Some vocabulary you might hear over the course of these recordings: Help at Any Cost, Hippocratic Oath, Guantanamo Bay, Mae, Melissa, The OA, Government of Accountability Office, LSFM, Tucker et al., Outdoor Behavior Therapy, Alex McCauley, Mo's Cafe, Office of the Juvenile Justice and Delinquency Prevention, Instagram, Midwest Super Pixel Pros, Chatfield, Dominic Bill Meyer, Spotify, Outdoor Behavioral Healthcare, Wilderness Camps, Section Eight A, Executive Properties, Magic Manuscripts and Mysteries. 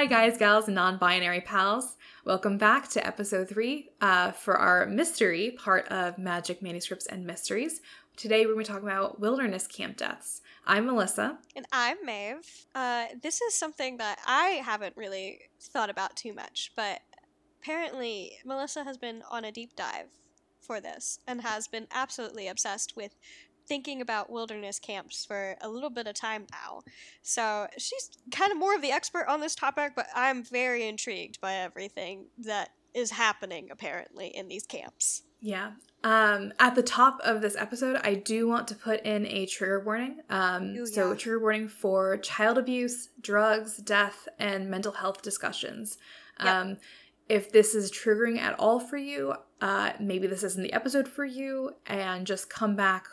Hi guys, gals, and non-binary pals. Welcome back to episode 3 for our mystery part of Magic Manuscripts and Mysteries. Today we're going to be talking about wilderness camp deaths. I'm Melissa. And I'm Mae. This is something that I haven't really thought about too much, but apparently Melissa has been on a deep dive for this and has been absolutely obsessed with thinking about wilderness camps for a little bit of time now. So she's kind of more of the expert on this topic, but I'm very intrigued by everything that is happening apparently in these camps. Yeah. At the top of this episode, I do want to put in a trigger warning. Ooh, yeah. So trigger warning for child abuse, drugs, death, and mental health discussions. Yep. If this is triggering at all for you, maybe this isn't the episode for you, and just come back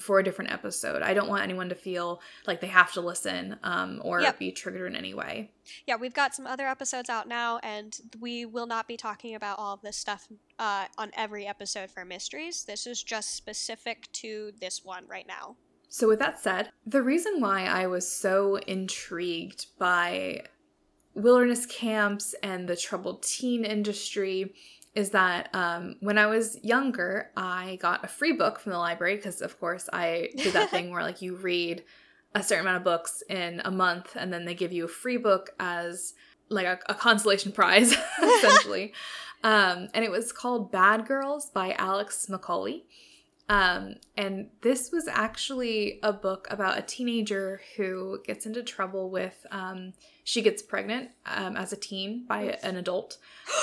for a different episode. I don't want anyone to feel like they have to listen or be triggered in any way. Yeah, we've got some other episodes out now, and we will not be talking about all of this stuff on every episode for mysteries. This is just specific to this one right now. So with that said, the reason why I was so intrigued by wilderness camps and the troubled teen industry is that when I was younger, I got a free book from the library because, of course, I did that thing where, like, you read a certain amount of books in a month and then they give you a free book as, like, a consolation prize, essentially. And it was called Bad Girls by Alex McCauley. And this was actually a book about a teenager who gets into trouble with, she gets pregnant, as a teen by an adult.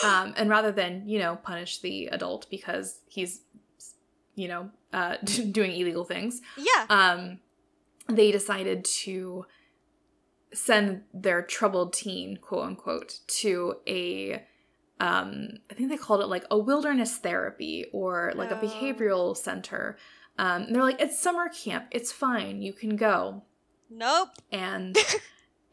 And rather than, you know, punish the adult because he's, you know, doing illegal things. Yeah. They decided to send their troubled teen, quote unquote, to a, I think they called it like a wilderness therapy or like a behavioral center. And they're like, it's summer camp. It's fine. You can go. Nope. And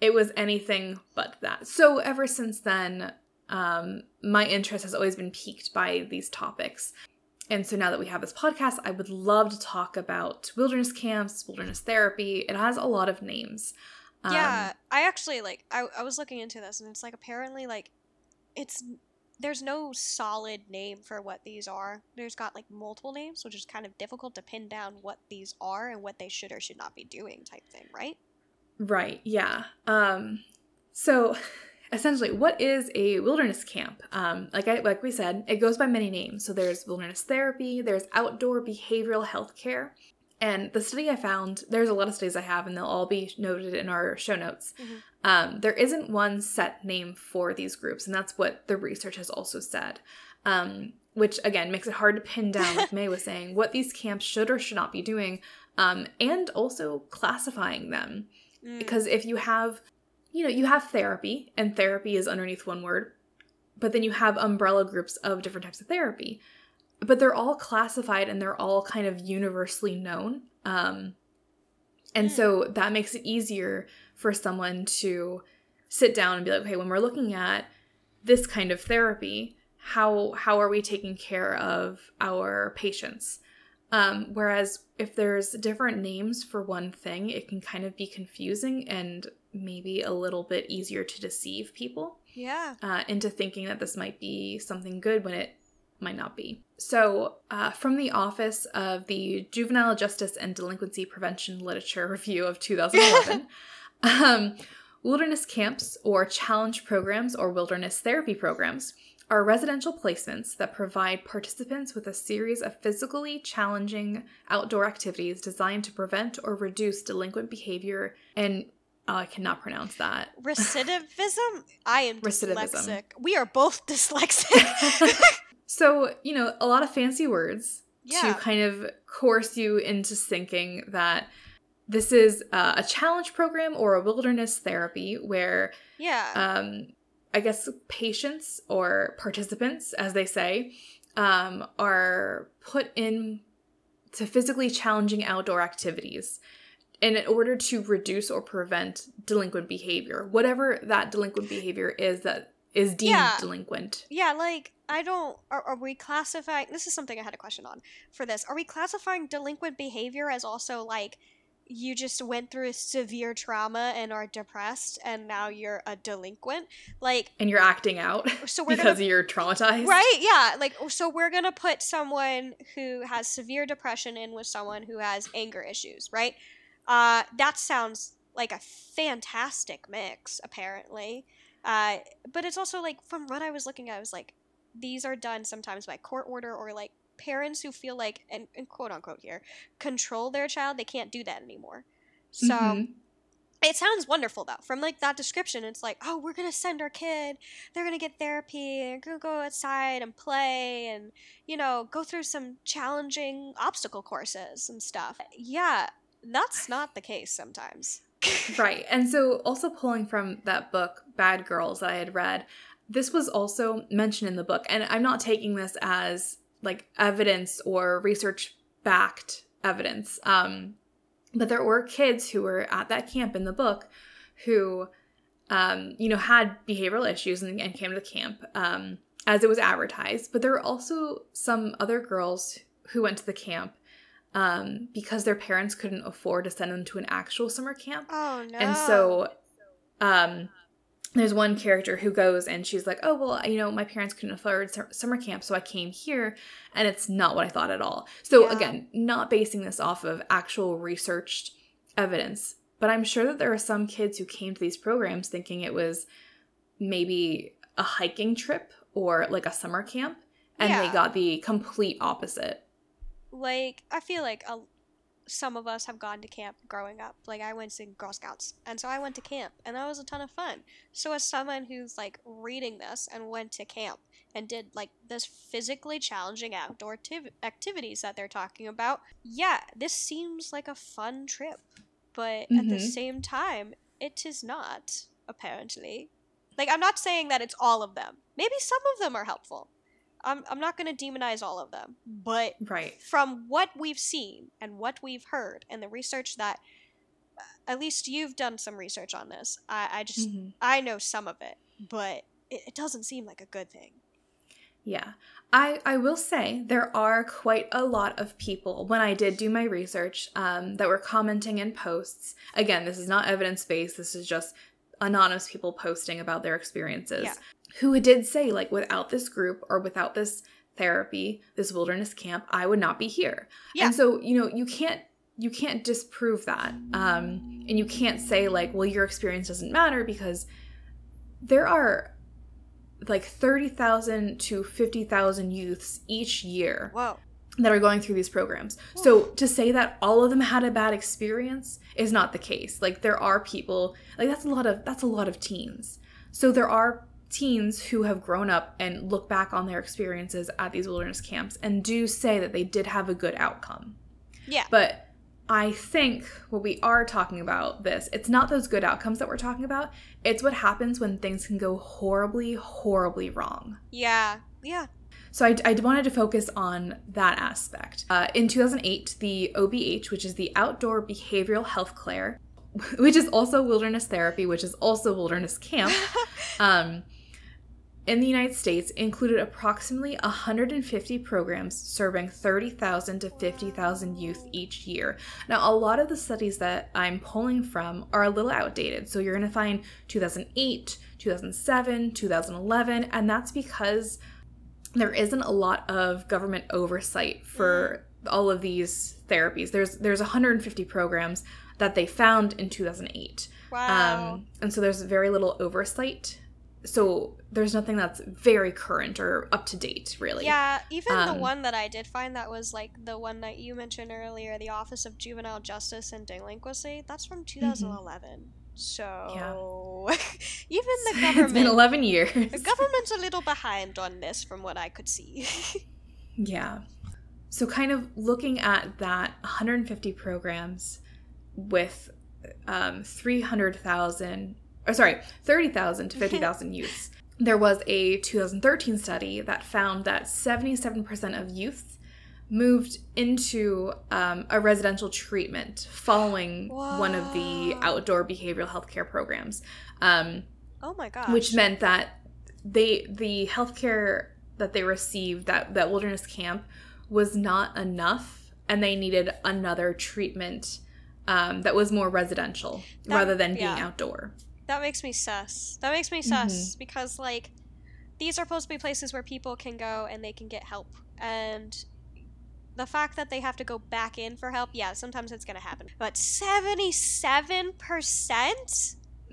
it was anything but that. So ever since then, my interest has always been piqued by these topics. And so now that we have this podcast, I would love to talk about wilderness camps, wilderness therapy. It has a lot of names. Yeah. I actually like, I was looking into this and it's like, apparently like there's no solid name for what these are. There's got like multiple names, which is kind of difficult to pin down what these are and what they should or should not be doing type thing, right? Right, yeah. So essentially, what is a wilderness camp? Like we said, it goes by many names. So there's wilderness therapy, there's outdoor behavioral healthcare. And the study I found, there's a lot of studies I have, and they'll all be noted in our show notes. Mm-hmm. There isn't one set name for these groups, and that's what the research has also said, which, again, makes it hard to pin down, like Mae was saying, what these camps should or should not be doing, and also classifying them. Mm. Because if you have, you know, you have therapy, and therapy is underneath one word, but then you have umbrella groups of different types of therapy. But they're all classified and they're all kind of universally known. And so that makes it easier for someone to sit down and be like, okay, when we're looking at this kind of therapy, how are we taking care of our patients? Whereas if there's different names for one thing, it can kind of be confusing and maybe a little bit easier to deceive people. Yeah. Into thinking that this might be something good when it might not be. So from the Office of the Juvenile Justice and Delinquency Prevention Literature Review of 2011, wilderness camps or challenge programs or wilderness therapy programs are residential placements that provide participants with a series of physically challenging outdoor activities designed to prevent or reduce delinquent behavior and I cannot pronounce that. Recidivism? I am dyslexic. We are both dyslexic. So, you know, a lot of fancy words to kind of coerce you into thinking that this is a challenge program or a wilderness therapy where, I guess, patients or participants, as they say, are put in to physically challenging outdoor activities in order to reduce or prevent delinquent behavior, whatever that delinquent behavior is that is deemed delinquent. Yeah, like, are we classifying, this is something I had a question on for this. Are we classifying delinquent behavior as also like you just went through severe trauma and are depressed and now you're a delinquent, like, and you're acting out you're traumatized, right? Yeah, like, so we're gonna put someone who has severe depression in with someone who has anger issues, right? That sounds like a fantastic mix, apparently. But it's also, like, from what I was looking at, I was like, these are done sometimes by court order, or like parents who feel like, and quote unquote here, control their child, they can't do that anymore. So it sounds wonderful, though. From like that description, it's like, oh, we're gonna send our kid, they're gonna get therapy, and gonna go outside and play, and, you know, go through some challenging obstacle courses and stuff. Yeah, that's not the case sometimes. Right. And so also pulling from that book, Bad Girls, that I had read, this was also mentioned in the book. And I'm not taking this as like evidence or research-backed evidence. But there were kids who were at that camp in the book who, you know, had behavioral issues and came to the camp as it was advertised. But there were also some other girls who went to the camp because their parents couldn't afford to send them to an actual summer camp. Oh, no. And so there's one character who goes and she's like, oh, well, you know, my parents couldn't afford summer camp, so I came here, and it's not what I thought at all. So, again, not basing this off of actual researched evidence, but I'm sure that there are some kids who came to these programs thinking it was maybe a hiking trip or like a summer camp, and they got the complete opposite. Like, I feel like some of us have gone to camp growing up. Like, I went to Girl Scouts, and so I went to camp, and that was a ton of fun. So as someone who's, like, reading this and went to camp and did, like, this physically challenging outdoor activities that they're talking about, yeah, this seems like a fun trip. But at the same time, it is not, apparently. Like, I'm not saying that it's all of them. Maybe some of them are helpful. I'm not going to demonize all of them, but from what we've seen and what we've heard and the research that, at least you've done some research on this, I just, I know some of it, but it doesn't seem like a good thing. Yeah. I will say there are quite a lot of people, when I did do my research, that were commenting in posts. Again, this is not evidence-based. This is just anonymous people posting about their experiences. Yeah. Who did say, like, without this group or without this therapy, this wilderness camp, I would not be here. Yeah. And so, you know, you can't disprove that. And you can't say, like, well, your experience doesn't matter, because there are, like, 30,000 to 50,000 youths each year that are going through these programs. Whoa. So to say that all of them had a bad experience is not the case. Like, there are people, like, that's a lot of teens. So there are teens who have grown up and look back on their experiences at these wilderness camps and do say that they did have a good outcome. Yeah. But I think what we are talking about this, it's not those good outcomes that we're talking about. It's what happens when things can go horribly, horribly wrong. Yeah. Yeah. So I wanted to focus on that aspect. In 2008, the OBH, which is the Outdoor Behavioral Healthcare, which is also wilderness therapy, which is also wilderness camp, in the United States included approximately 150 programs serving 30,000 to 50,000 youth each year. Now, a lot of the studies that I'm pulling from are a little outdated. So you're going to find 2008, 2007, 2011, and that's because there isn't a lot of government oversight for all of these therapies. There's 150 programs that they found in 2008. Wow. And so there's very little oversight. So there's nothing that's very current or up to date, really. Yeah, even the one that I did find that was like the one that you mentioned earlier, the Office of Juvenile Justice and Delinquency, that's from 2011. So even the government... It's been 11 years. The government's a little behind on this from what I could see. Yeah. So kind of looking at that 150 programs with 30,000 to 50,000 youths. There was a 2013 study that found that 77% of youth moved into a residential treatment following one of the outdoor behavioral healthcare programs. Oh my gosh. Which meant that the healthcare that they received, that wilderness camp, was not enough, and they needed another treatment that was more residential rather than being outdoor. That makes me sus. Mm-hmm. Because, like, these are supposed to be places where people can go and they can get help. And the fact that they have to go back in for help, yeah, sometimes it's going to happen. But 77%?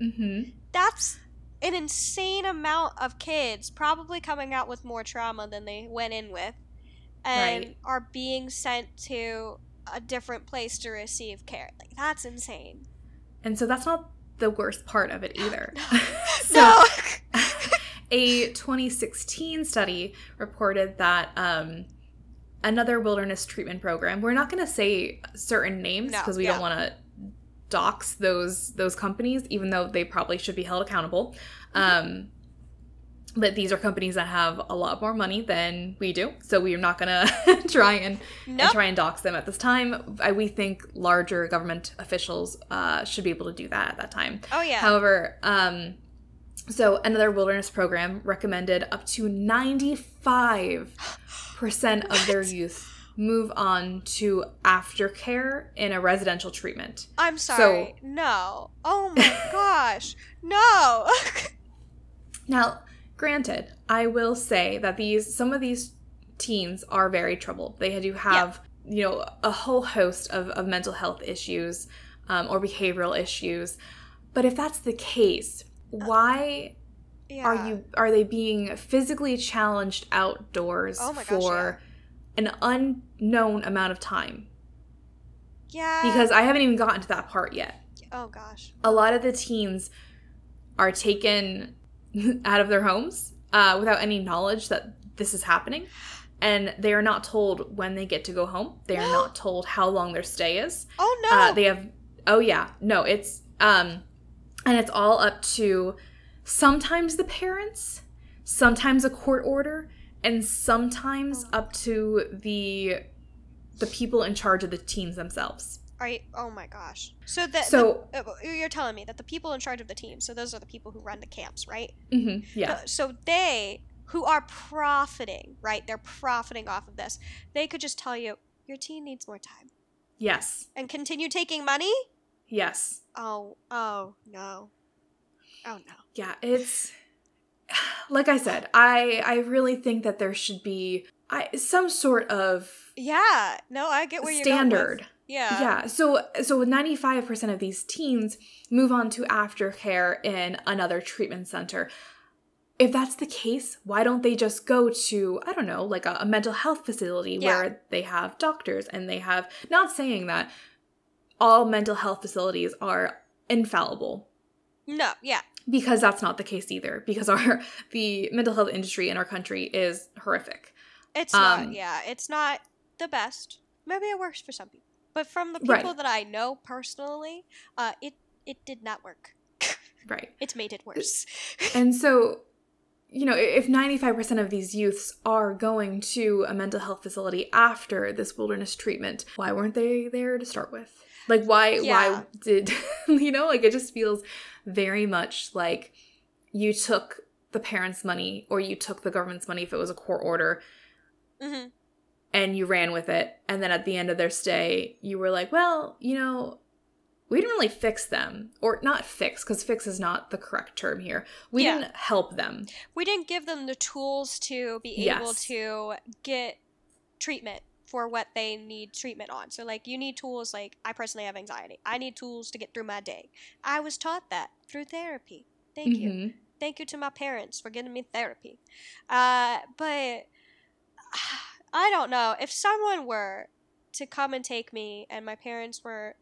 Mm-hmm. That's an insane amount of kids probably coming out with more trauma than they went in with and are being sent to a different place to receive care. Like, that's insane. And so that's not the worst part of it either. A 2016 study reported that another wilderness treatment program, we're not going to say certain names because we don't want to dox those companies, even though they probably should be held accountable. But these are companies that have a lot more money than we do, so we're not going to try and dox them at this time. We think larger government officials should be able to do that at that time. Oh, yeah. However, so another wilderness program recommended up to 95% of their youth move on to aftercare in a residential treatment. I'm sorry. So, no. Oh, my gosh. No. Now, granted, I will say that some of these teens are very troubled. They do have, a whole host of mental health issues or behavioral issues. But if that's the case, why are they being physically challenged outdoors for an unknown amount of time? Yeah. Because I haven't even gotten to that part yet. Oh, gosh. A lot of the teens are taken out of their homes without any knowledge that this is happening. And they are not told when they get to go home. They are not told how long their stay is. Oh, no. And it's all up to sometimes the parents, sometimes a court order, and sometimes up to the people in charge of the teams themselves. Oh my gosh. So you're telling me that the people in charge of the team, so those are the people who run the camps, right? Mm-hmm, yeah. So they, who are profiting, right? They're profiting off of this. They could just tell you, your teen needs more time. Yes. And continue taking money? Yes. Oh, no. Yeah, it's... Like I said, I really think that there should be some sort of I get where you're going with. Standard. Yeah. So 95% of these teens move on to aftercare in another treatment center. If that's the case, why don't they just go to, I don't know, like a mental health facility where they have doctors and they have, not saying that all mental health facilities are infallible. No, yeah. Because that's not the case either. Because the mental health industry in our country is horrific. It's it's not the best. Maybe it works for some people, but from the people that I know personally, it did not work. Right. It's made it worse. And so, if 95% of these youths are going to a mental health facility after this wilderness treatment, why weren't they there to start with? Like, why did, it just feels very much like you took the parents' money or you took the government's money if it was a court order and you ran with it. And then at the end of their stay, you were like, well, we didn't really fix them. Or not fix, because fix is not the correct term here. We didn't help them. We didn't give them the tools to be able to get treatment for what they need treatment on. So, like, you need tools. Like, I personally have anxiety. I need tools to get through my day. I was taught that through therapy. Thank you. Thank you to my parents for giving me therapy. But I don't know. If someone were to come and take me and my parents would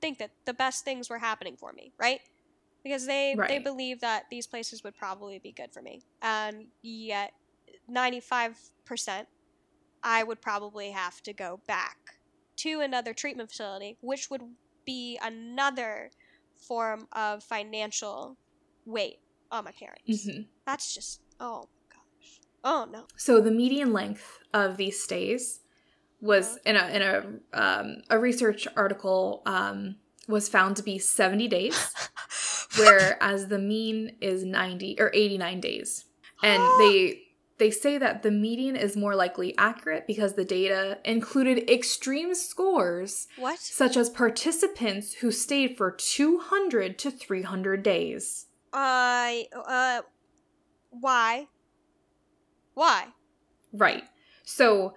think that the best things were happening for me, right? Because they believe that these places would probably be good for me. And yet 95%, I would probably have to go back to another treatment facility, which would be another form of financial weight on my parents. Mm-hmm. That's just, oh gosh. Oh no. So the median length of these stays was, in a research article, was found to be 70 days, whereas the mean is 90 or 89 days. And they They say that the median is more likely accurate because the data included extreme scores, such as participants who stayed for 200 to 300 days. Why? Why? Right. So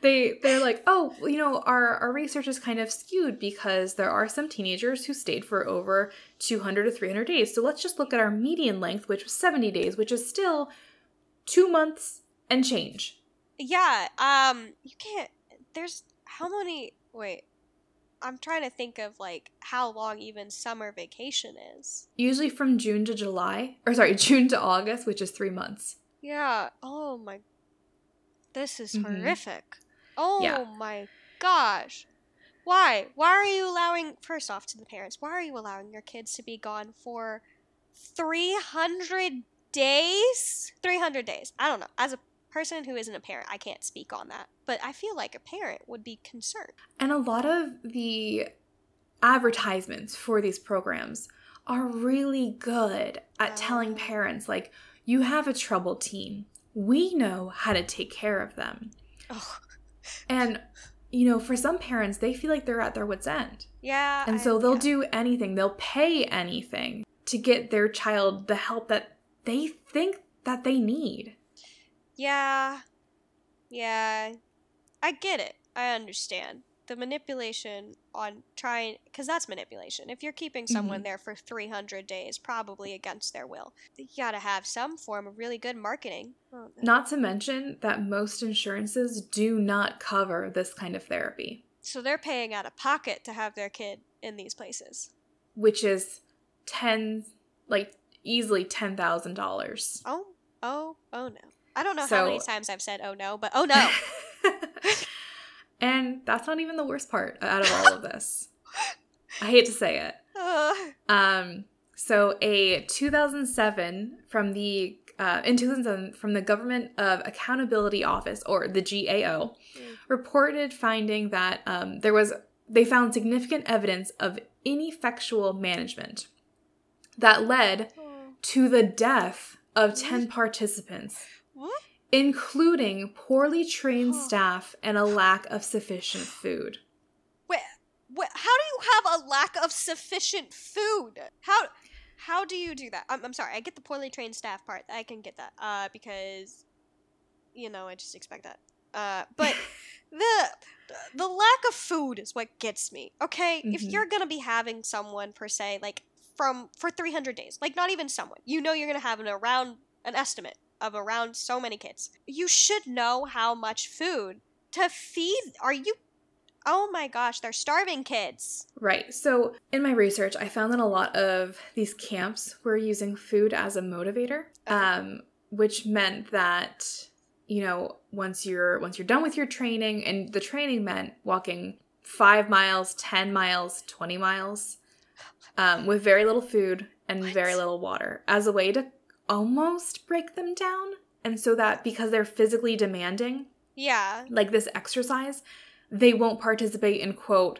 they're like, oh, you know, our research is kind of skewed because there are some teenagers who stayed for over 200 to 300 days. So let's just look at our median length, which was 70 days, which is still 2 months and change. Yeah. You can't, there's how many, wait, I'm trying to think of like how long even summer vacation is. Usually from June to August, which is 3 months. Yeah. Oh my God. This is horrific. Mm-hmm. Oh yeah. My gosh. Why are you allowing, first off to the parents, why are you allowing your kids to be gone for 300 days? 300 days. I don't know. As a person who isn't a parent, I can't speak on that. But I feel like a parent would be concerned. And a lot of the advertisements for these programs are really good at telling parents, like, you have a troubled teen. We know how to take care of them. Oh. And, you know, for some parents, they feel like they're at their wit's end. Yeah. And so they'll do anything. They'll pay anything to get their child the help that they think that they need. Yeah. Yeah. I get it. I understand. The manipulation on trying, because that's manipulation. If you're keeping someone there for 300 days, probably against their will, you gotta have some form of really good marketing. Not to mention that most insurances do not cover this kind of therapy. So they're paying out of pocket to have their kid in these places. Which is easily $10,000. Oh no. I don't know how many times I've said oh no, but oh no. And that's not even the worst part out of all of this. I hate to say it. So a 2007 from the Government of Accountability Office, or the GAO, reported finding that they found significant evidence of ineffectual management that led to the death of 10 participants. What? Including poorly trained staff and a lack of sufficient food. Wait, how do you have a lack of sufficient food? How do you do that? I'm sorry, I get the poorly trained staff part. I can get that because, you know, I just expect that. But the lack of food is what gets me, okay? Mm-hmm. If you're going to be having someone, per se, like, for 300 days, like, not even someone. You know you're going to have an estimate of around so many kids. You should know how much food to feed. Oh my gosh, they're starving kids. Right. So in my research, I found that a lot of these camps were using food as a motivator, which meant that, you know, once you're done with your training, and the training meant walking 5 miles, 10 miles, 20 miles, with very little food and very little water as a way to almost break them down. And so that because they're physically demanding, like this exercise, they won't participate in, quote,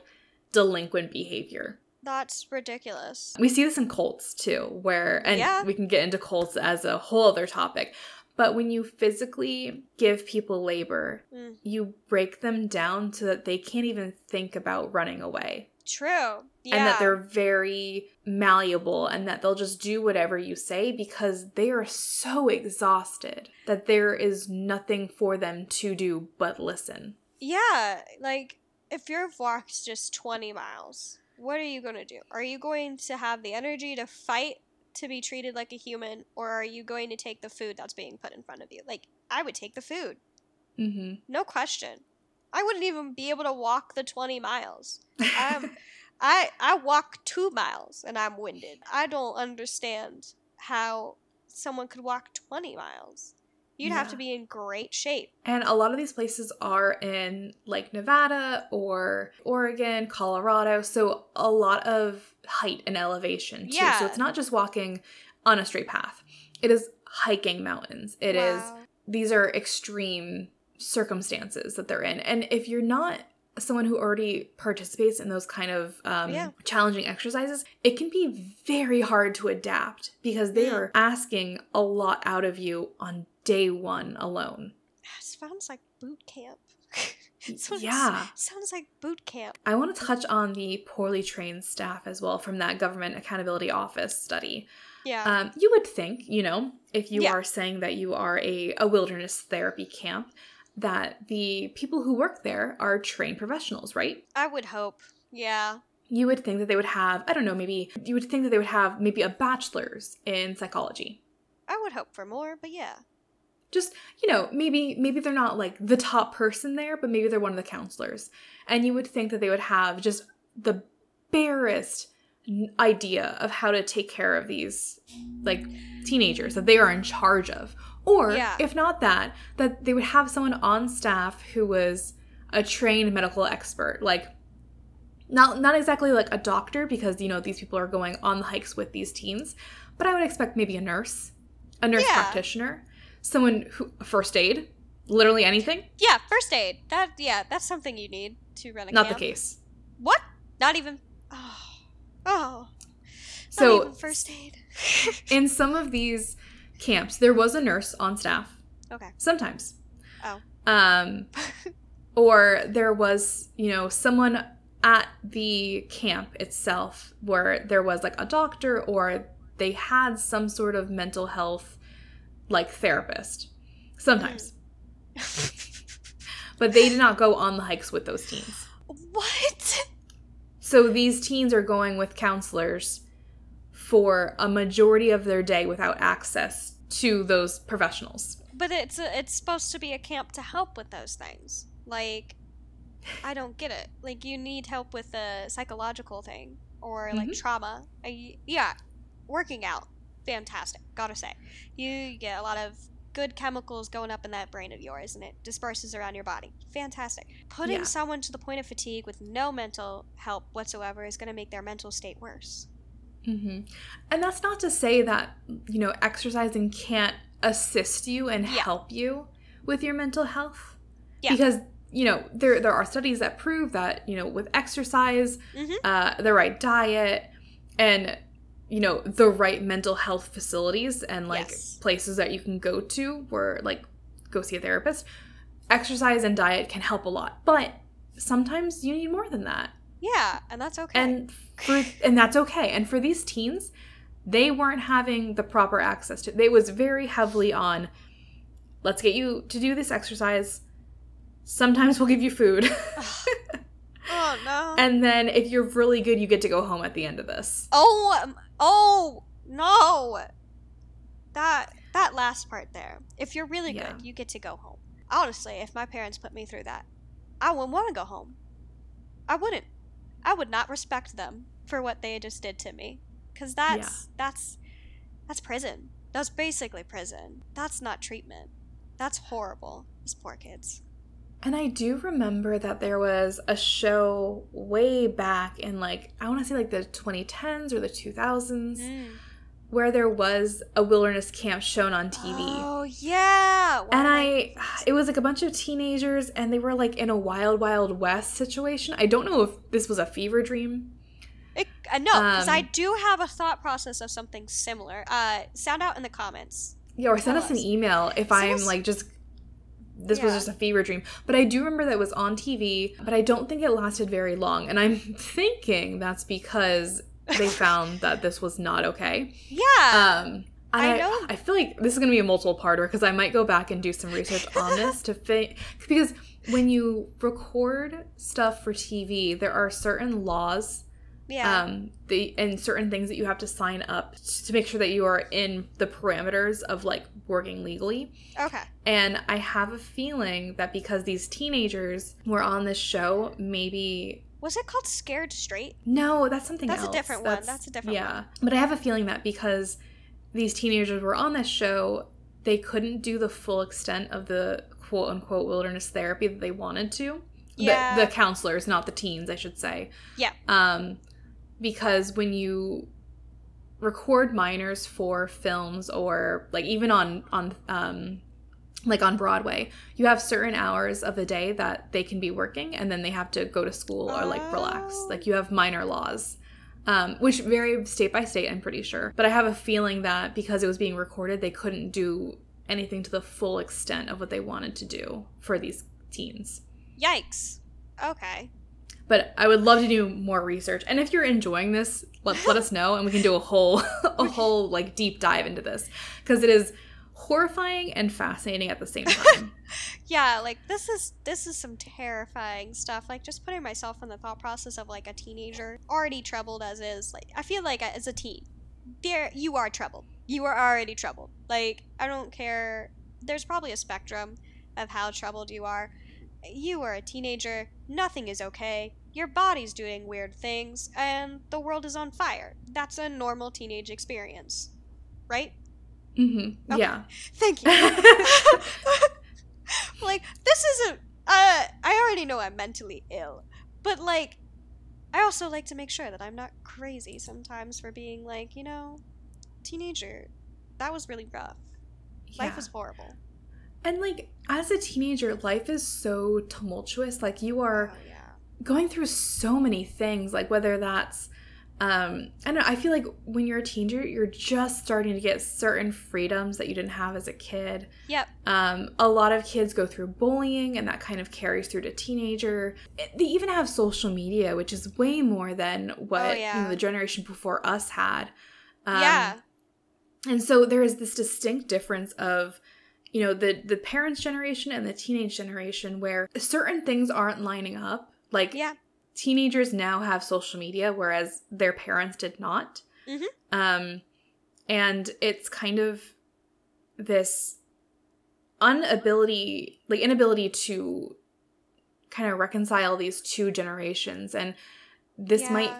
delinquent behavior. That's ridiculous. We see this in cults too, where we can get into cults as a whole other topic. But when you physically give people labor, you break them down so that they can't even think about running away. True. Yeah. And that they're very malleable and that they'll just do whatever you say because they are so exhausted that there is nothing for them to do but listen. Yeah. Like, if your walk's just 20 miles, what are you going to do? Are you going to have the energy to fight to be treated like a human, or are you going to take the food that's being put in front of you? Like, I would take the food. Mm-hmm. No question. I wouldn't even be able to walk the 20 miles. I walk 2 miles and I'm winded. I don't understand how someone could walk 20 miles. You'd have to be in great shape. And a lot of these places are in like Nevada or Oregon, Colorado. So a lot of height and elevation too. Yeah. So it's not just walking on a straight path. It is hiking mountains. It is, these are extreme circumstances that they're in. And if you're not someone who already participates in those kind of challenging exercises, it can be very hard to adapt because they are asking a lot out of you on day one alone. It sounds like boot camp. Yeah. Sounds like boot camp. I want to touch on the poorly trained staff as well from that Government Accountability Office study. Yeah. You would think, you know, if you are saying that you are a wilderness therapy camp, that the people who work there are trained professionals, right? I would hope. Yeah. You would think that they would have, I don't know, maybe you would think that they would have maybe a bachelor's in psychology. I would hope for more, but yeah. Just, you know, maybe they're not like the top person there, but maybe they're one of the counselors. And you would think that they would have just the barest idea of how to take care of these like teenagers that they are in charge of. Or if not that, that they would have someone on staff who was a trained medical expert, like not exactly like a doctor, because, you know, these people are going on the hikes with these teens, but I would expect maybe a nurse practitioner. Someone who, first aid, literally anything. Yeah, first aid. That's something you need to run a camp. Not the case. What? Not even. Oh. Not even first aid. In some of these camps, there was a nurse on staff. Okay. Sometimes. Oh. Or there was, you know, someone at the camp itself where there was like a doctor, or they had some sort of mental health like therapist sometimes. But they did not go on the hikes with those teens. What? So these teens are going with counselors for a majority of their day without access to those professionals. But it's supposed to be a camp to help with those things. Like, I don't get it. Like, you need help with a psychological thing or like trauma. Working out. Fantastic, gotta say. You get a lot of good chemicals going up in that brain of yours, and it disperses around your body. Fantastic. Putting someone to the point of fatigue with no mental help whatsoever is going to make their mental state worse. Mm-hmm. And that's not to say that, you know, exercising can't assist you and help you with your mental health. Yeah. Because, you know, there are studies that prove that, you know, with exercise, the right diet, and you know, the right mental health facilities and, like, places that you can go to where, like, go see a therapist, exercise and diet can help a lot. But sometimes you need more than that. Yeah, and that's okay. And that's okay. And for these teens, they weren't having the proper access to it. It was very heavily on, let's get you to do this exercise. Sometimes we'll give you food. Oh, no. And then if you're really good, you get to go home at the end of this. Oh, no. That last part there. If you're really good, you get to go home. Honestly, if my parents put me through that, I wouldn't want to go home. I wouldn't. I would not respect them for what they just did to me. Because that's prison. That's basically prison. That's not treatment. That's horrible. These poor kids. And I do remember that there was a show way back in, like, I want to say, like, the 2010s or the 2000s, where there was a wilderness camp shown on TV. Oh, yeah! Wow. And it was, like, a bunch of teenagers, and they were, like, in a wild, wild west situation. I don't know if this was a fever dream. No, because I do have a thought process of something similar. Sound out in the comments. Yeah, or send us an email if I'm, like, just... This was just a fever dream. But I do remember that it was on TV, but I don't think it lasted very long. And I'm thinking that's because they found that this was not okay. Yeah. I know. I feel like this is going to be a multiple-parter because I might go back and do some research on this because when you record stuff for TV, there are certain laws and certain things that you have to sign up to make sure that you are in the parameters of, like, working legally. Okay. And I have a feeling that because these teenagers were on this show, maybe... Was it called Scared Straight? No, that's something else. That's a different one. Yeah. But I have a feeling that because these teenagers were on this show, they couldn't do the full extent of the quote-unquote wilderness therapy that they wanted to. Yeah. The counselors, not the teens, I should say. Yeah. Because when you record minors for films or, like, even on Broadway, you have certain hours of the day that they can be working, and then they have to go to school or, like, relax. Like, you have minor laws, which vary state by state, I'm pretty sure. But I have a feeling that because it was being recorded, they couldn't do anything to the full extent of what they wanted to do for these teens. Yikes. Okay. But I would love to do more research. And if you're enjoying this, let us know, and we can do a whole like deep dive into this, because it is horrifying and fascinating at the same time. Yeah, like this is some terrifying stuff. Like, just putting myself in the thought process of like a teenager, already troubled as is. Like, I feel like as a teen, you are troubled. You are already troubled. Like, I don't care. There's probably a spectrum of how troubled you are. You are a teenager. Nothing is okay. Your body's doing weird things, and the world is on fire. That's a normal teenage experience, right? Mm-hmm. Okay. Yeah. Thank you. Like, this isn't... I already know I'm mentally ill, but, like, I also like to make sure that I'm not crazy sometimes for being like, you know, teenager, that was really rough. Yeah. Life was horrible. And, like, as a teenager, life is so tumultuous. Like, you are going through so many things. Like, whether that's, I don't know, I feel like when you're a teenager, you're just starting to get certain freedoms that you didn't have as a kid. Yep. A lot of kids go through bullying, and that kind of carries through to teenager. They even have social media, which is way more than what you know, the generation before us had. And so there is this distinct difference of, you know, the parents' generation and the teenage generation, where certain things aren't lining up. Like, teenagers now have social media, whereas their parents did not. Mm-hmm. And it's kind of this inability to kind of reconcile these two generations. And this might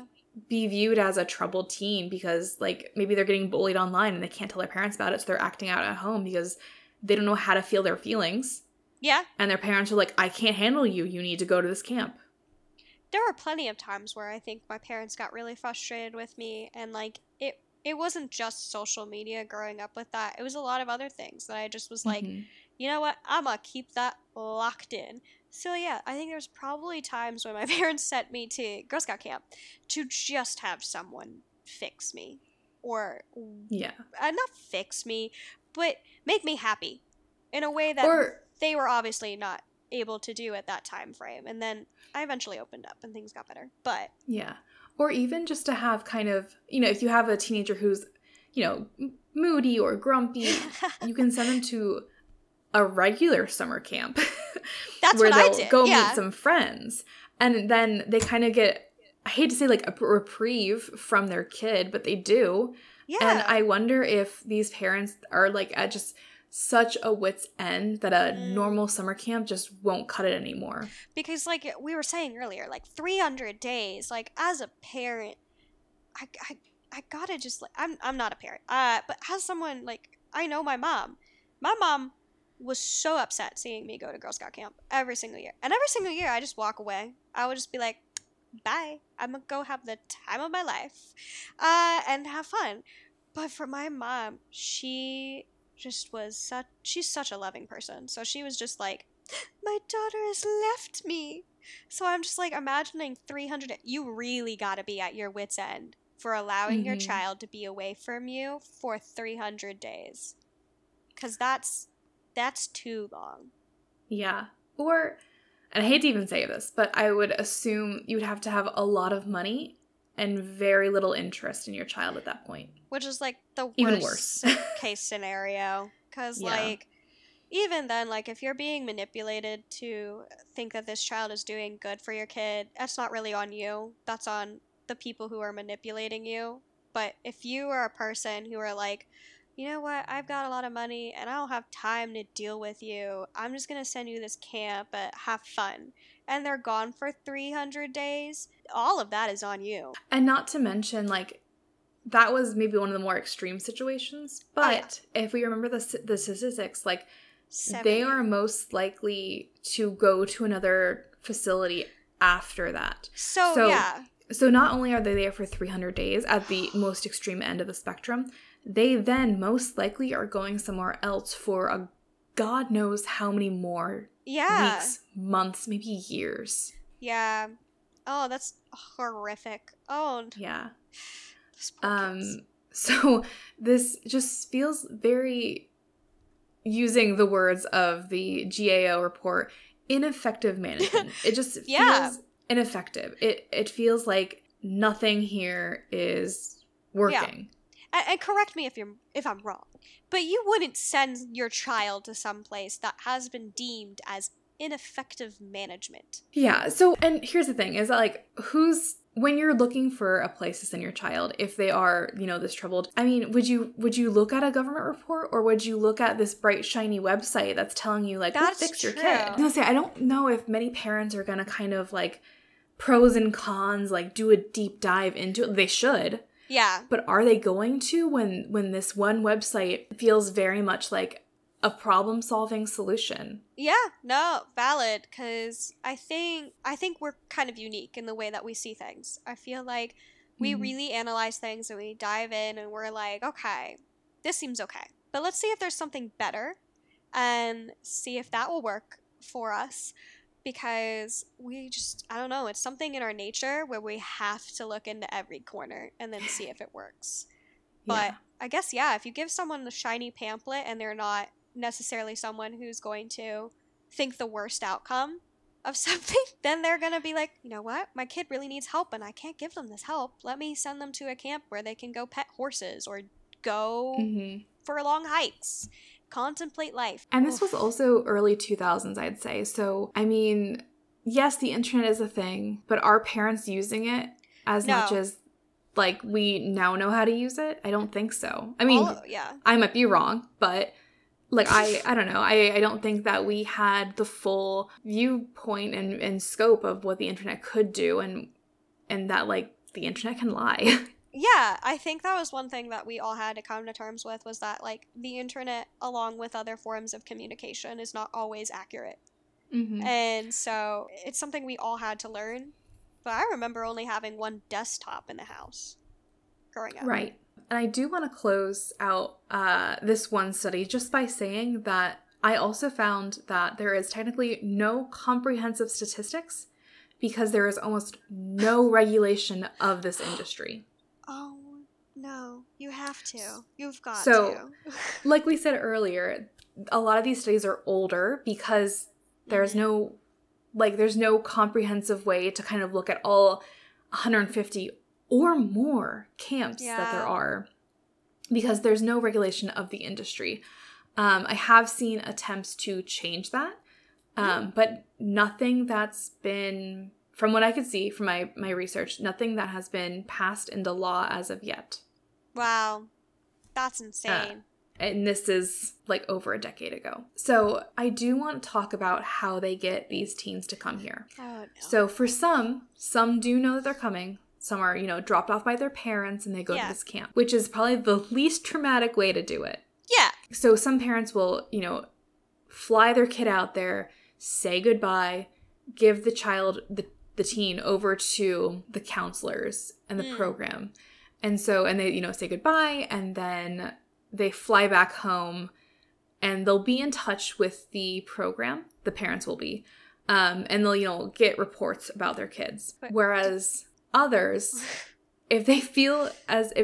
be viewed as a troubled teen because, like, maybe they're getting bullied online and they can't tell their parents about it, so they're acting out at home because they don't know how to feel their feelings. Yeah. And their parents are like, I can't handle you. You need to go to this camp. There were plenty of times where I think my parents got really frustrated with me. And, like, it wasn't just social media growing up with that. It was a lot of other things that I just was like, you know what? I'm going to keep that locked in. So, yeah, I think there's probably times when my parents sent me to Girl Scout camp to just have someone fix me. Or, not fix me, but make me happy in a way that they were obviously not able to do at that time frame. And then I eventually opened up and things got better. But yeah, or even just to have kind of, you know, if you have a teenager who's, you know, moody or grumpy, you can send them to a regular summer camp. That's where they'll go meet some friends, and then they kind of get, I hate to say, like, a reprieve from their kid, but they do. Yeah. And I wonder if these parents are, like, at just such a wit's end that a normal summer camp just won't cut it anymore. Because, like we were saying earlier, like, 300 days, like, as a parent, I gotta just, like, I'm not a parent, but as someone, like, I know my mom was so upset seeing me go to Girl Scout camp every single year. And every single year, I just walk away. I would just be like, bye. I'm gonna go have the time of my life and have fun. But for my mom, she's such a loving person. So she was just like, my daughter has left me. So I'm just like imagining 300. You really got to be at your wit's end for allowing your child to be away from you for 300 days. Because that's too long. Yeah. Or... and I hate to even say this, but I would assume you would have to have a lot of money and very little interest in your child at that point. Which is, like, the worst case scenario. Because, like, even then, like, if you're being manipulated to think that this child is doing good for your kid, that's not really on you. That's on the people who are manipulating you. But if you are a person who are like, you know what, I've got a lot of money and I don't have time to deal with you. I'm just going to send you this camp, but have fun. And they're gone for 300 days. All of that is on you. And not to mention, like, that was maybe one of the more extreme situations. But if we remember the statistics, like, 70. They are most likely to go to another facility after that. So not only are they there for 300 days at the most extreme end of the spectrum, they then most likely are going somewhere else for a God knows how many more weeks, months, maybe years. Yeah. Oh, that's horrific. Oh. Yeah. So this just feels very using the words of the GAO report, ineffective management. It just feels ineffective. It feels like nothing here is working. Yeah. And correct me if I'm wrong, but you wouldn't send your child to some place that has been deemed as ineffective management. Yeah. So, and here's the thing is that, like, when you're looking for a place to send your child, if they are, you know, this troubled, I mean, would you look at a government report, or would you look at this bright, shiny website that's telling you, like, we'll fix your kid? No, I don't know if many parents are going to kind of, like, pros and cons, like, do a deep dive into it. They should. Yeah. But are they going to when this one website feels very much like a problem-solving solution? Yeah, no, valid, because I think we're kind of unique in the way that we see things. I feel like we really analyze things and we dive in and we're like, okay, this seems okay, but let's see if there's something better and see if that will work for us, because we just, I don't know, it's something in our nature where we have to look into every corner and then see if it works. But yeah. I guess, yeah, if you give someone the shiny pamphlet and they're not necessarily someone who's going to think the worst outcome of something, then they're going to be like, you know what, my kid really needs help and I can't give them this help. Let me send them to a camp where they can go pet horses or go for long hikes, contemplate life. And this was also early 2000s, I'd say. So, I mean, yes, the internet is a thing, but are parents using it as much as, like, we now know how to use it? I don't think so. I mean, I might be wrong, but, like, I don't know. I don't think that we had the full viewpoint and scope of what the internet could do, and that, like, the internet can lie. Yeah, I think that was one thing that we all had to come to terms with, was that, like, the internet, along with other forms of communication, is not always accurate. Mm-hmm. And so it's something we all had to learn. But I remember only having one desktop in the house growing up. Right. And I do want to close out this one study just by saying that I also found that there is technically no comprehensive statistics because there is almost no regulation of this industry. Oh, no. You have to. You've got to. So, like we said earlier, a lot of these studies are older because there's no... Like, there's no comprehensive way to kind of look at all 150 or more camps that there are, because there's no regulation of the industry. I have seen attempts to change that, but nothing that's been, from what I could see from my research, nothing that has been passed into law as of yet. Wow. That's insane. And this is, like, over a decade ago. So I do want to talk about how they get these teens to come here. Oh, no. So for some do know that they're coming. Some are, you know, dropped off by their parents and they go to this camp, which is probably the least traumatic way to do it. Yeah. So some parents will, you know, fly their kid out there, say goodbye, give the child, the teen, over to the counselors and the program. And so, and they, you know, say goodbye, and then... they fly back home, and they'll be in touch with the program. The parents will be. And they'll, you know, get reports about their kids. Whereas others, if they feel that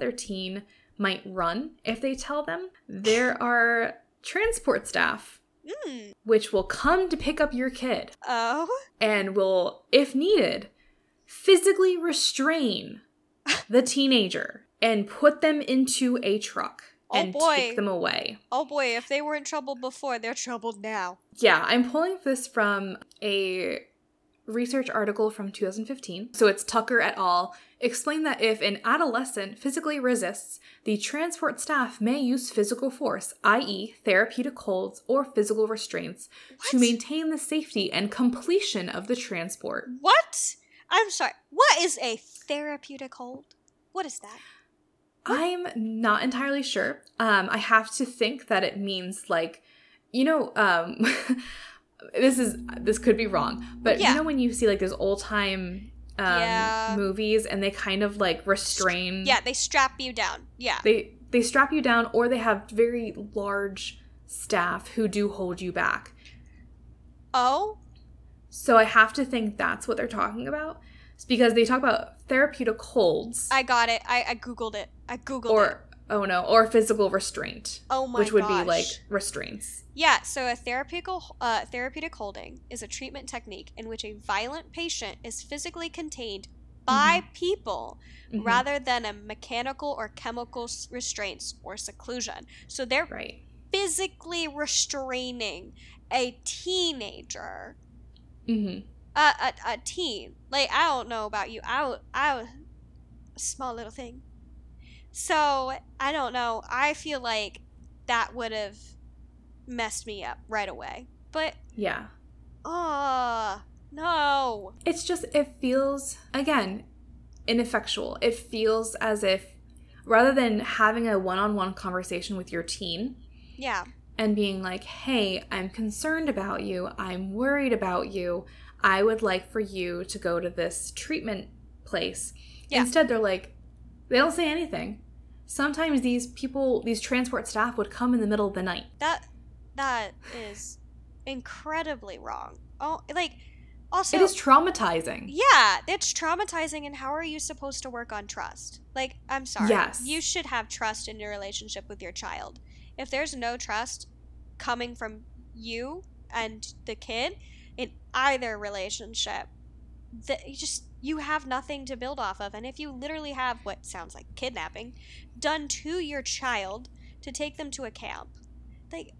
their teen might run, if they tell them, there are transport staff, which will come to pick up your kid. Oh. And will, if needed, physically restrain the teenager. And put them into a truck and take them away. Oh boy, if they were in trouble before, they're troubled now. Yeah, I'm pulling this from a research article from 2015. So it's Tucker et al. Explain that if an adolescent physically resists, the transport staff may use physical force, i.e. therapeutic holds or physical restraints, to maintain the safety and completion of the transport. What? I'm sorry. What is a therapeutic hold? What is that? I'm not entirely sure. I have to think that it means, like, you know, this could be wrong, but you know when you see, like, those old time movies and they kind of, like, restrain. Yeah, they strap you down. Yeah, they strap you down, or they have very large staff who do hold you back. Oh, so I have to think that's what they're talking about. It's because they talk about therapeutic holds. I got it. I googled it. Oh, no. Or physical restraint. Oh, my gosh. Which would be, like, restraints. Yeah. So a therapeutic holding is a treatment technique in which a violent patient is physically contained by mm-hmm. people mm-hmm. rather than a mechanical or chemical restraints or seclusion. So they're right. physically restraining a teenager. Mm-hmm. A teen. Like, I don't know about you. I was a small little thing. So, I don't know. I feel like that would have messed me up right away. But, yeah. No. It's just, it feels, again, ineffectual. It feels as if, rather than having a one-on-one conversation with your teen. Yeah. And being like, hey, I'm concerned about you. I'm worried about you. I would like for you to go to this treatment place. Yeah. Instead, they're like, they don't say anything. Sometimes these people, these transport staff would come in the middle of the night. That is incredibly wrong. Oh, like, also... It is traumatizing. Yeah, it's traumatizing, and how are you supposed to work on trust? Like, I'm sorry. Yes. You should have trust in your relationship with your child. If there's no trust coming from you and the kid in either relationship, you have nothing to build off of. And if you literally have what sounds like kidnapping done to your child to take them to a camp,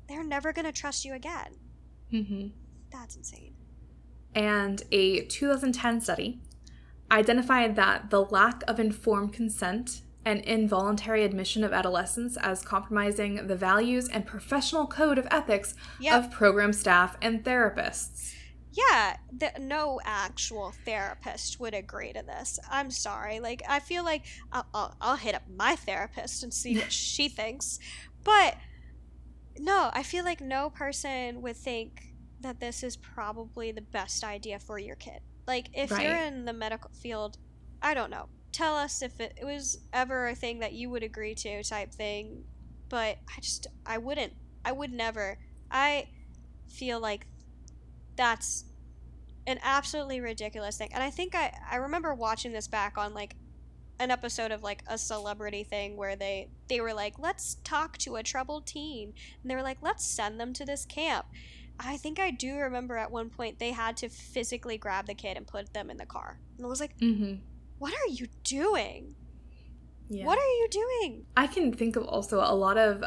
they're never going to trust you again. Mm-hmm. That's insane. And a 2010 study identified that the lack of informed consent and involuntary admission of adolescents as compromising the values and professional code of ethics yep. of program staff and therapists. Yeah, no actual therapist would agree to this. I'm sorry. Like, I feel like I'll hit up my therapist and see what she thinks. But, no, I feel like no person would think that this is probably the best idea for your kid. Like, if right. you're in the medical field, I don't know. Tell us if it was ever a thing that you would agree to type thing. But I wouldn't. I would never. I feel like that's an absolutely ridiculous thing. And I think I remember watching this back on, like, an episode of, like, a celebrity thing where they were like, let's talk to a troubled teen. And they were like, let's send them to this camp. I think I do remember at one point they had to physically grab the kid and put them in the car. And I was like, mm-hmm. What are you doing? Yeah. What are you doing? I can think of also a lot of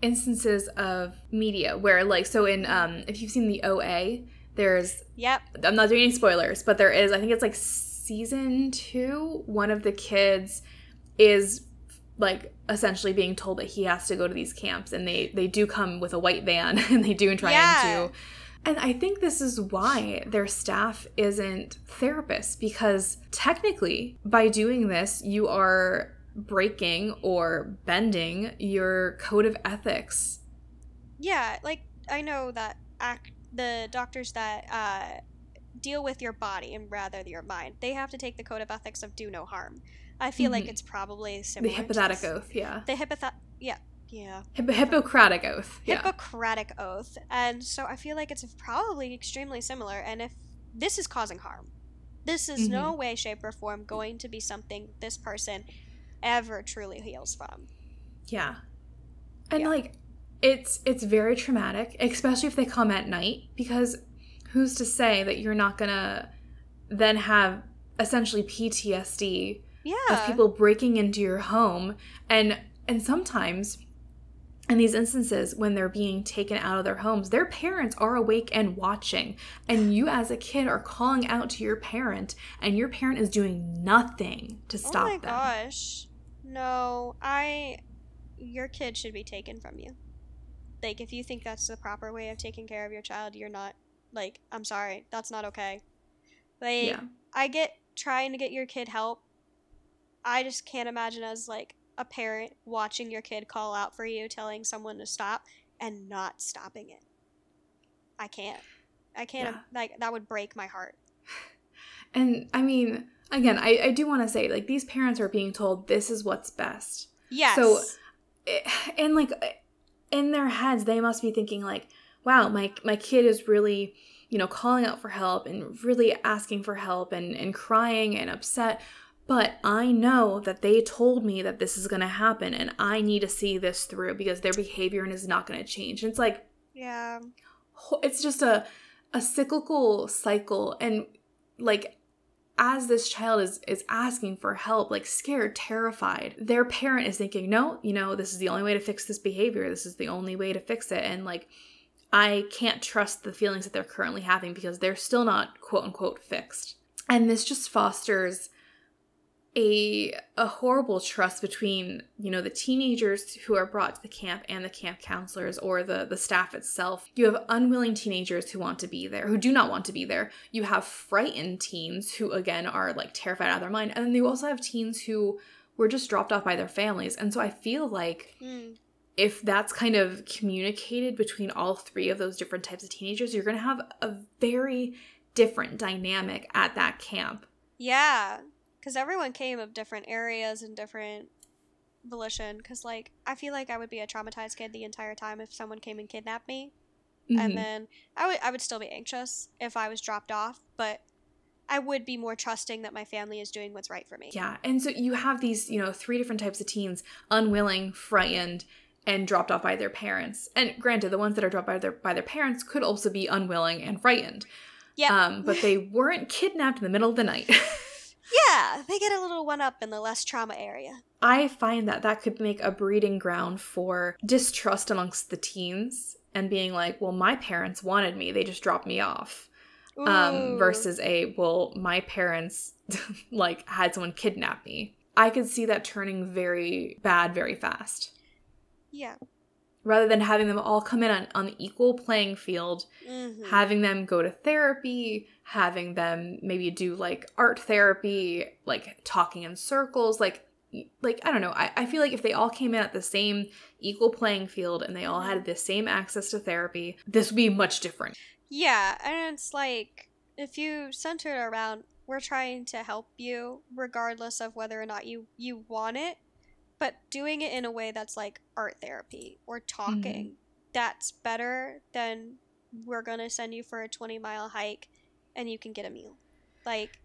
instances of media where, like, so in, if you've seen the OA, there's, yep. I'm not doing any spoilers, but there is, I think it's like season 2, one of the kids is, like, essentially being told that he has to go to these camps, and they do come with a white van, and they do try yeah. to. And I think this is why their staff isn't therapists, because technically, by doing this, you are breaking or bending your code of ethics. Yeah, like, I know that the doctors that deal with your body and rather your mind, they have to take the code of ethics of do no harm. I feel mm-hmm. like it's probably similar. The Hippocratic Oath, yeah. Yeah. Hippocratic Oath. Yeah. Hippocratic Oath. And so I feel like it's probably extremely similar. And if this is causing harm, this is mm-hmm. no way, shape, or form going to be something this person ever truly heals from. Yeah. And, yeah. like, it's very traumatic, especially if they come at night, because who's to say that you're not going to then have essentially PTSD yeah. of people breaking into your home and sometimes... In these instances, when they're being taken out of their homes, their parents are awake and watching. And you as a kid are calling out to your parent, and your parent is doing nothing to stop them. Oh my gosh. No, your kid should be taken from you. Like, if you think that's the proper way of taking care of your child, you're not, like, I'm sorry, that's not okay. Like, yeah. I get trying to get your kid help. I just can't imagine as, like, a parent watching your kid call out for you, telling someone to stop and not stopping it. I can't yeah. like, that would break my heart. And I mean, again, I do want to say, like, these parents are being told this is what's best. Yes. So, and, like, in their heads, they must be thinking, like, wow, my kid is really, you know, calling out for help and really asking for help and crying and upset. But I know that they told me that this is going to happen and I need to see this through because their behavior is not going to change. And it's like, yeah, it's just a cyclical cycle. And like, as this child is asking for help, like scared, terrified, their parent is thinking, no, you know, this is the only way to fix this behavior. This is the only way to fix it. And like, I can't trust the feelings that they're currently having because they're still not quote unquote fixed. And this just fosters a horrible trust between, you know, the teenagers who are brought to the camp and the camp counselors or the staff itself. You have unwilling teenagers who want to be there, who do not want to be there. You have frightened teens who, again, are like terrified out of their mind. And then you also have teens who were just dropped off by their families. And so I feel like if that's kind of communicated between all three of those different types of teenagers, you're going to have a very different dynamic at that camp. Yeah. Because everyone came of different areas and different volition. Because, like, I feel like I would be a traumatized kid the entire time if someone came and kidnapped me. Mm-hmm. And then I would still be anxious if I was dropped off. But I would be more trusting that my family is doing what's right for me. Yeah. And so you have these, you know, three different types of teens. Unwilling, frightened, and dropped off by their parents. And granted, the ones that are dropped by their parents could also be unwilling and frightened. Yeah. But they weren't kidnapped in the middle of the night. Yeah, they get a little one-up in the less trauma area. I find that could make a breeding ground for distrust amongst the teens and being like, well, my parents wanted me. They just dropped me off. Versus well, my parents, like, had someone kidnap me. I could see that turning very bad very fast. Yeah. Rather than having them all come in on the equal playing field, having them go to therapy, having them maybe do, like, art therapy, like, talking in circles, like I don't know. I feel like if they all came in at the same equal playing field and they all had the same access to therapy, this would be much different. Yeah, and it's like, if you center it around, we're trying to help you regardless of whether or not you want it, but doing it in a way that's like art therapy or talking, that's better than we're going to send you for a 20-mile hike and you can get a meal. Like,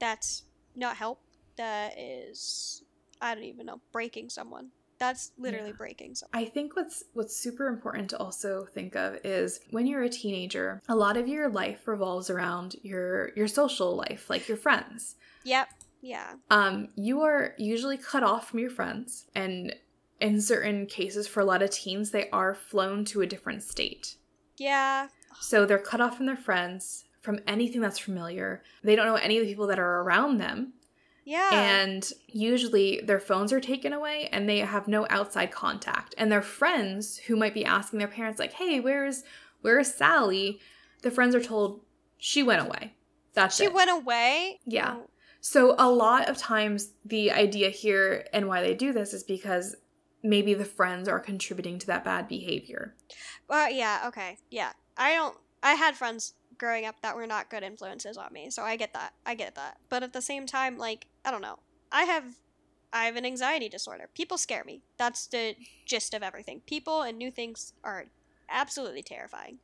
that's not help. That is, I don't even know, breaking someone. That's literally breaking someone. I think what's super important to also think of is when you're a teenager, a lot of your life revolves around your social life, like your friends. Yep. Yeah. You are usually cut off from your friends, and in certain cases, for a lot of teens, they are flown to a different state. Yeah. So they're cut off from their friends, from anything that's familiar. They don't know any of the people that are around them. Yeah. And usually their phones are taken away and they have no outside contact. And their friends who might be asking their parents, like, hey, where's Sally? The friends are told, she went away. That's it. She went away? Yeah. Oh. So a lot of times the idea here and why they do this is because maybe the friends are contributing to that bad behavior. Well, yeah, okay, yeah. I had friends growing up that were not good influences on me, so I get that. But at the same time, like, I don't know. I have an anxiety disorder. People scare me. That's the gist of everything. People and new things are absolutely terrifying.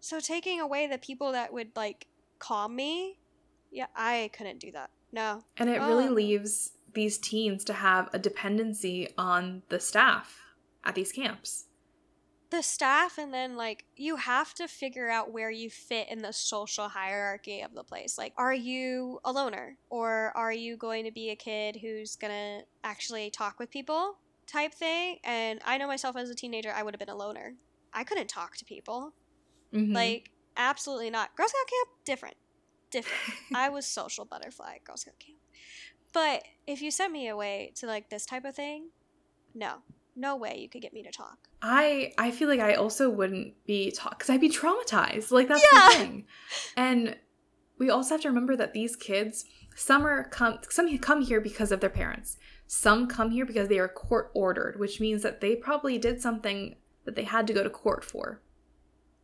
So taking away the people that would, like, calm me, yeah, I couldn't do that. No. And it really leaves these teens to have a dependency on the staff at these camps. The staff, and then, like, you have to figure out where you fit in the social hierarchy of the place. Like, are you a loner? Or are you going to be a kid who's going to actually talk with people type thing? And I know myself as a teenager, I would have been a loner. I couldn't talk to people. Mm-hmm. Like, absolutely not. Girl Scout camp, different. I was social butterfly at Girl Scout camp. But if you sent me away to, like, this type of thing, no way you could get me to talk. I feel like I also wouldn't be talk because I'd be traumatized. Like, that's the thing. And we also have to remember that these kids, some come here because of their parents. Some come here because they are court ordered, which means that they probably did something that they had to go to court for.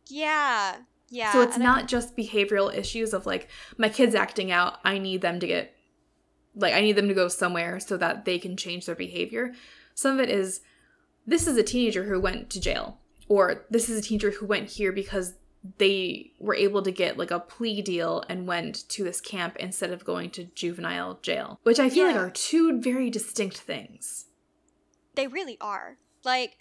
Yeah. Yeah, so it's not just behavioral issues of, like, my kid's acting out. I need them to go somewhere so that they can change their behavior. Some of it is, this is a teenager who went to jail, or this is a teenager who went here because they were able to get like a plea deal and went to this camp instead of going to juvenile jail, which I feel like are two very distinct things. They really are. Like,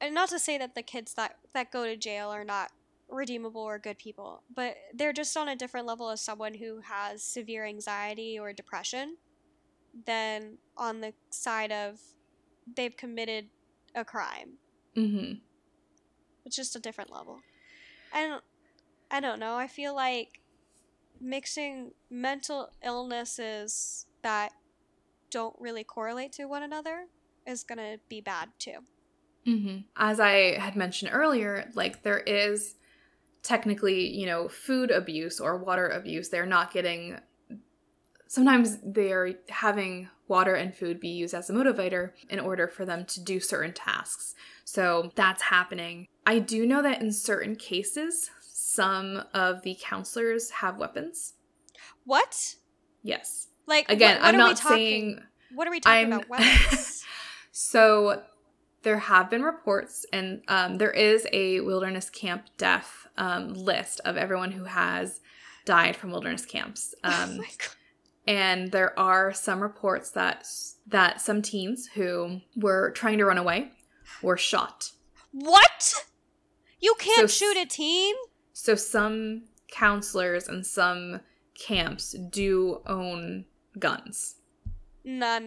and not to say that the kids that go to jail are not redeemable or good people, but they're just on a different level as someone who has severe anxiety or depression than on the side of they've committed a crime. Mm-hmm. It's just a different level. And I don't know. I feel like mixing mental illnesses that don't really correlate to one another is going to be bad too. Mm-hmm. As I had mentioned earlier, like there is technically, you know, food abuse or water abuse. They're not getting, sometimes they're having water and food be used as a motivator in order for them to do certain tasks. So that's happening. I do know that in certain cases, some of the counselors have weapons. What? Yes. Like, again, what I'm not saying. What are we talking about? Weapons? So there have been reports, and there is a wilderness camp death list of everyone who has died from wilderness camps. Oh my God. And there are some reports that some teens who were trying to run away were shot. What? You can't shoot a teen? So some counselors and some camps do own guns. No.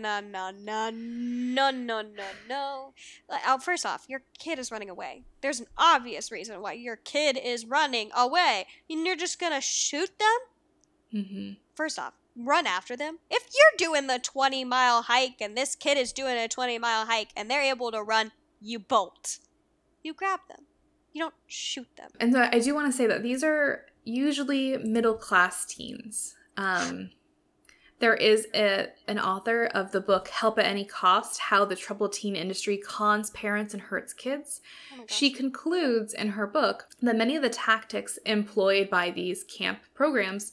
First off, your kid is running away. There's an obvious reason why your kid is running away. And you're just going to shoot them? Mm-hmm. First off, run after them. If you're doing the 20-mile hike and this kid is doing a 20-mile hike and they're able to run, you bolt. You grab them. You don't shoot them. And so I do want to say that these are usually middle-class teens. There is an author of the book Help at Any Cost, How the Troubled Teen Industry Cons Parents and Hurts Kids. Oh, she concludes in her book that many of the tactics employed by these camp programs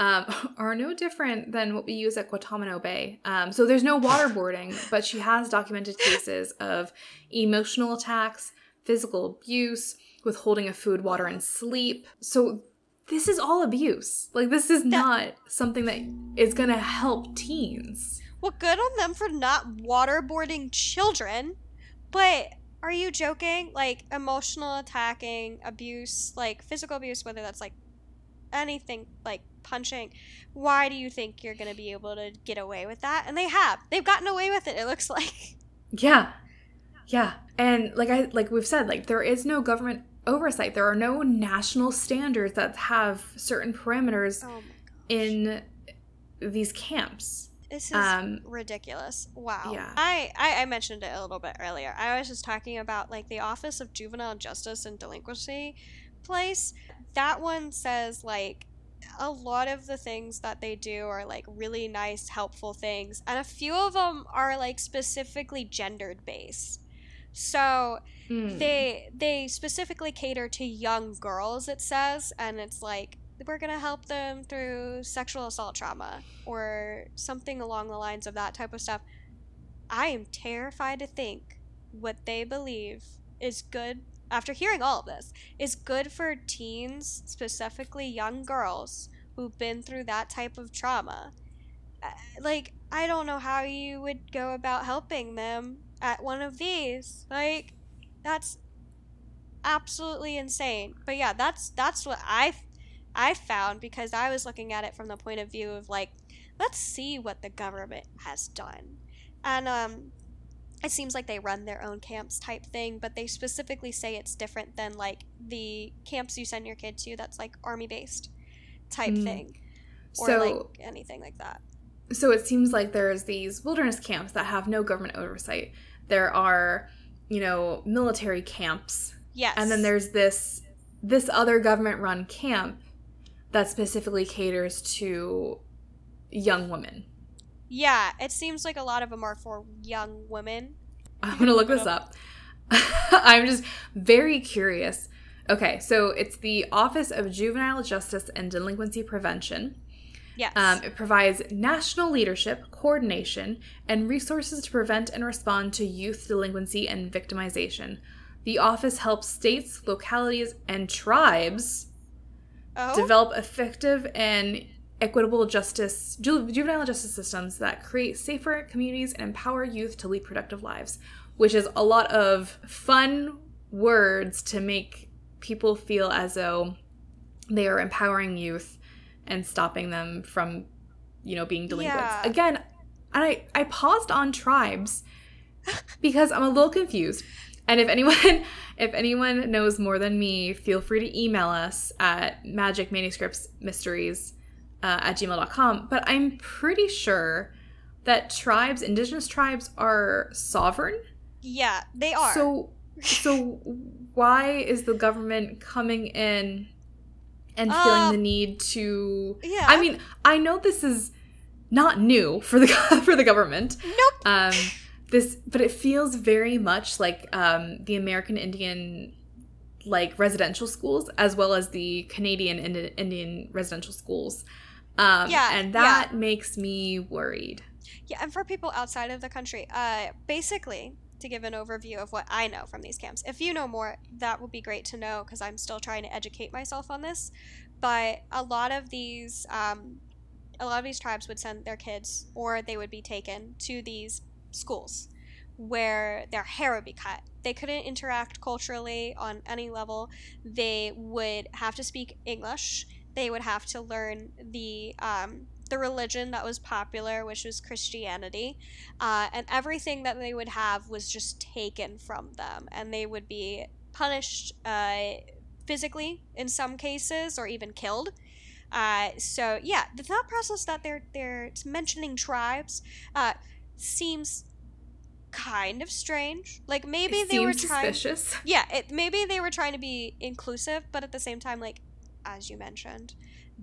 are no different than what we use at Guantanamo Bay. So there's no waterboarding, but she has documented cases of emotional attacks, physical abuse, withholding of food, water, and sleep. So this is all abuse. Like, this is not something that is going to help teens. Well, good on them for not waterboarding children, but are you joking? Like, emotional attacking, abuse, like physical abuse, whether that's like anything, like punching, why do you think you're going to be able to get away with that? And they've gotten away with it looks like. Yeah. And like we've said, like there is no government oversight. There are no national standards that have certain parameters in these camps. This is ridiculous. Wow. Yeah. I mentioned it a little bit earlier. I was just talking about like the Office of Juvenile Justice and Delinquency place. That one says like a lot of the things that they do are like really nice, helpful things, and a few of them are like specifically gendered based. So they specifically cater to young girls, it says, and it's like we're gonna help them through sexual assault trauma or something along the lines of that type of stuff. I am terrified to think what they believe is good. After hearing all of this, is good for teens, specifically young girls who've been through that type of trauma. Like, I don't know how you would go about helping them at one of these. Like, that's absolutely insane. But yeah, that's what I found, because I was looking at it from the point of view of like, let's see what the government has done. And it seems like they run their own camps type thing, but they specifically say it's different than, like, the camps you send your kid to that's, like, army-based type thing. Or, so, like, anything like that. So it seems like there's these wilderness camps that have no government oversight. There are, you know, military camps. Yes. And then there's this other government-run camp that specifically caters to young women. Yeah, it seems like a lot of them are for young women. I'm going to look this up. I'm just very curious. Okay, so it's the Office of Juvenile Justice and Delinquency Prevention. Yes. It provides national leadership, coordination, and resources to prevent and respond to youth delinquency and victimization. The office helps states, localities, and tribes develop effective and equitable juvenile justice systems that create safer communities and empower youth to lead productive lives, which is a lot of fun words to make people feel as though they are empowering youth and stopping them from, you know, being delinquents. Yeah. Again, and I paused on tribes because I'm a little confused. And if anyone knows more than me, feel free to email us at magicmanuscriptsmysteries at gmail.com. But I'm pretty sure that tribes, indigenous tribes, are sovereign. Yeah, they are. So why is the government coming in and feeling the need to... Yeah. I mean, I know this is not new for the government. Nope. But it feels very much like the American Indian, like, residential schools, as well as the Canadian Indian residential schools. And that makes me worried. Yeah, and for people outside of the country, basically, to give an overview of what I know from these camps. If you know more, that would be great to know, because I'm still trying to educate myself on this. But a lot of these tribes would send their kids, or they would be taken to these schools where their hair would be cut. They couldn't interact culturally on any level. They would have to speak English. They would have to learn the religion that was popular, which was Christianity, and everything that they would have was just taken from them, and they would be punished physically in some cases, or even killed. So yeah, the thought process that they're mentioning tribes seems kind of strange. Like, maybe they were trying... Suspicious. Yeah, maybe they were trying to be inclusive, but at the same time, like, as you mentioned,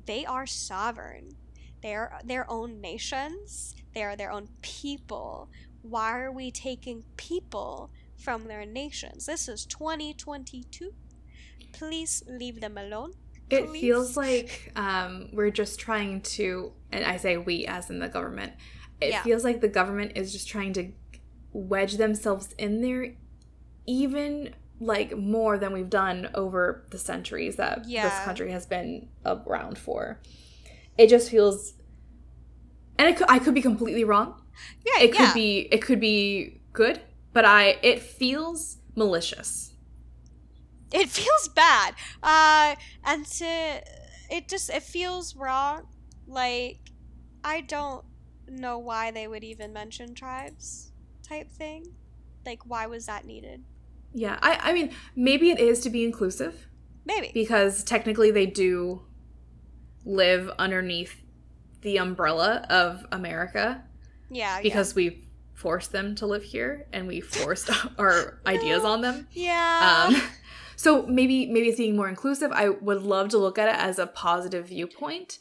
they are sovereign. They're their own nations. They are their own people. Why are we taking people from their nations? This is 2022. Please leave them alone. Please. It feels like we're just trying to, and I say we as in the government, it feels like the government is just trying to wedge themselves in there even, like, more than we've done over the centuries that this country has been around for. It just feels, and I could be completely wrong. Yeah, it could be good, but it feels malicious. It feels bad, and it feels wrong. Like, I don't know why they would even mention tribes type thing. Like, why was that needed? Yeah, I mean, maybe it is to be inclusive. Maybe because technically they do live underneath the umbrella of America. Yeah. Because we forced them to live here, and we forced our ideas on them. Yeah. So maybe it's being more inclusive. I would love to look at it as a positive viewpoint.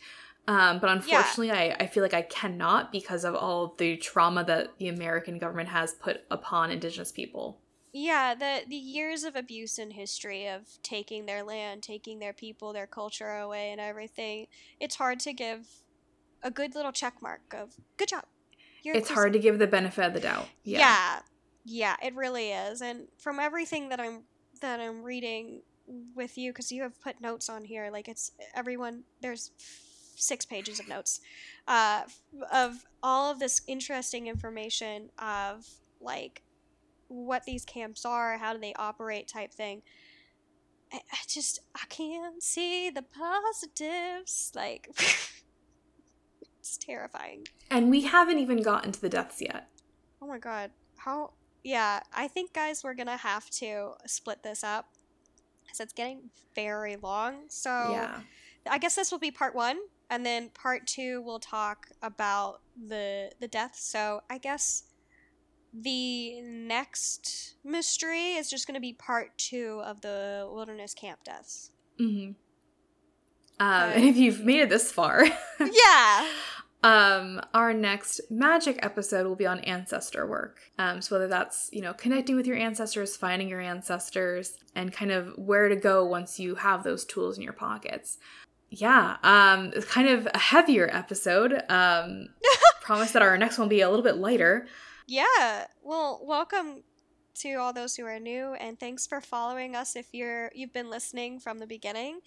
But unfortunately, I feel like I cannot, because of all the trauma that the American government has put upon indigenous people. Yeah, the years of abuse in history of taking their land, taking their people, their culture away and everything, it's hard to give a good little check mark of, good job. It's hard to give the benefit of the doubt. Yeah, it really is. And from everything that I'm reading with you, because you have put notes on here, like, it's everyone, there's 6 pages of notes of all of this interesting information of, like, what these camps are, how do they operate type thing. I can't see the positives. Like, it's terrifying. And we haven't even gotten to the deaths yet. Oh my God. How? Yeah, I think, guys, we're going to have to split this up, because it's getting very long. So yeah. I guess this will be part 1. And then part 2, we'll talk about the deaths. So I guess... the next mystery is just going to be part 2 of the Wilderness Camp deaths. Mm-hmm. And if you've made it this far. Yeah. Our next magic episode will be on ancestor work. So whether that's, you know, connecting with your ancestors, finding your ancestors, and kind of where to go once you have those tools in your pockets. Yeah, it's kind of a heavier episode. Promise that our next one will be a little bit lighter. Yeah, well, welcome to all those who are new, and thanks for following us if you've been listening from the beginning.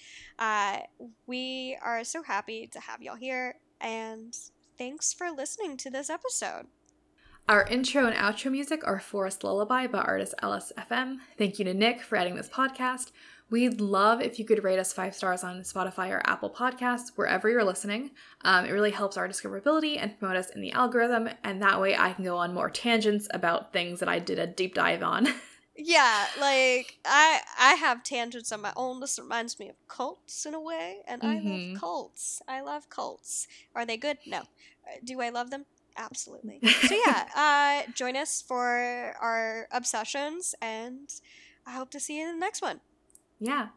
We are so happy to have y'all here, and thanks for listening to this episode. Our intro and outro music are Forest Lullaby by artist LSFM. Thank you to Nick for adding this podcast. We'd love if you could rate us 5 stars on Spotify or Apple Podcasts, wherever you're listening. It really helps our discoverability and promote us in the algorithm, and that way I can go on more tangents about things that I did a deep dive on. Yeah, like, I have tangents on my own. This reminds me of cults in a way, and I love cults. I love cults. Are they good? No. Do I love them? Absolutely. So yeah, join us for our obsessions, and I hope to see you in the next one. Yeah.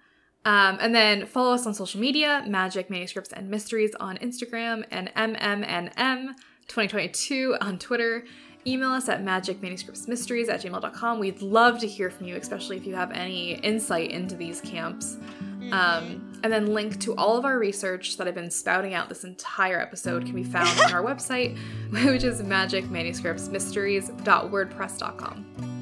And then follow us on social media, Magic Manuscripts and Mysteries on Instagram, and MMNM2022 on Twitter. Email us at magicmanuscriptsmysteries@gmail.com. We'd love to hear from you, especially if you have any insight into these camps. And then link to all of our research that I've been spouting out this entire episode can be found on our website, which is magicmanuscriptsmysteries.wordpress.com.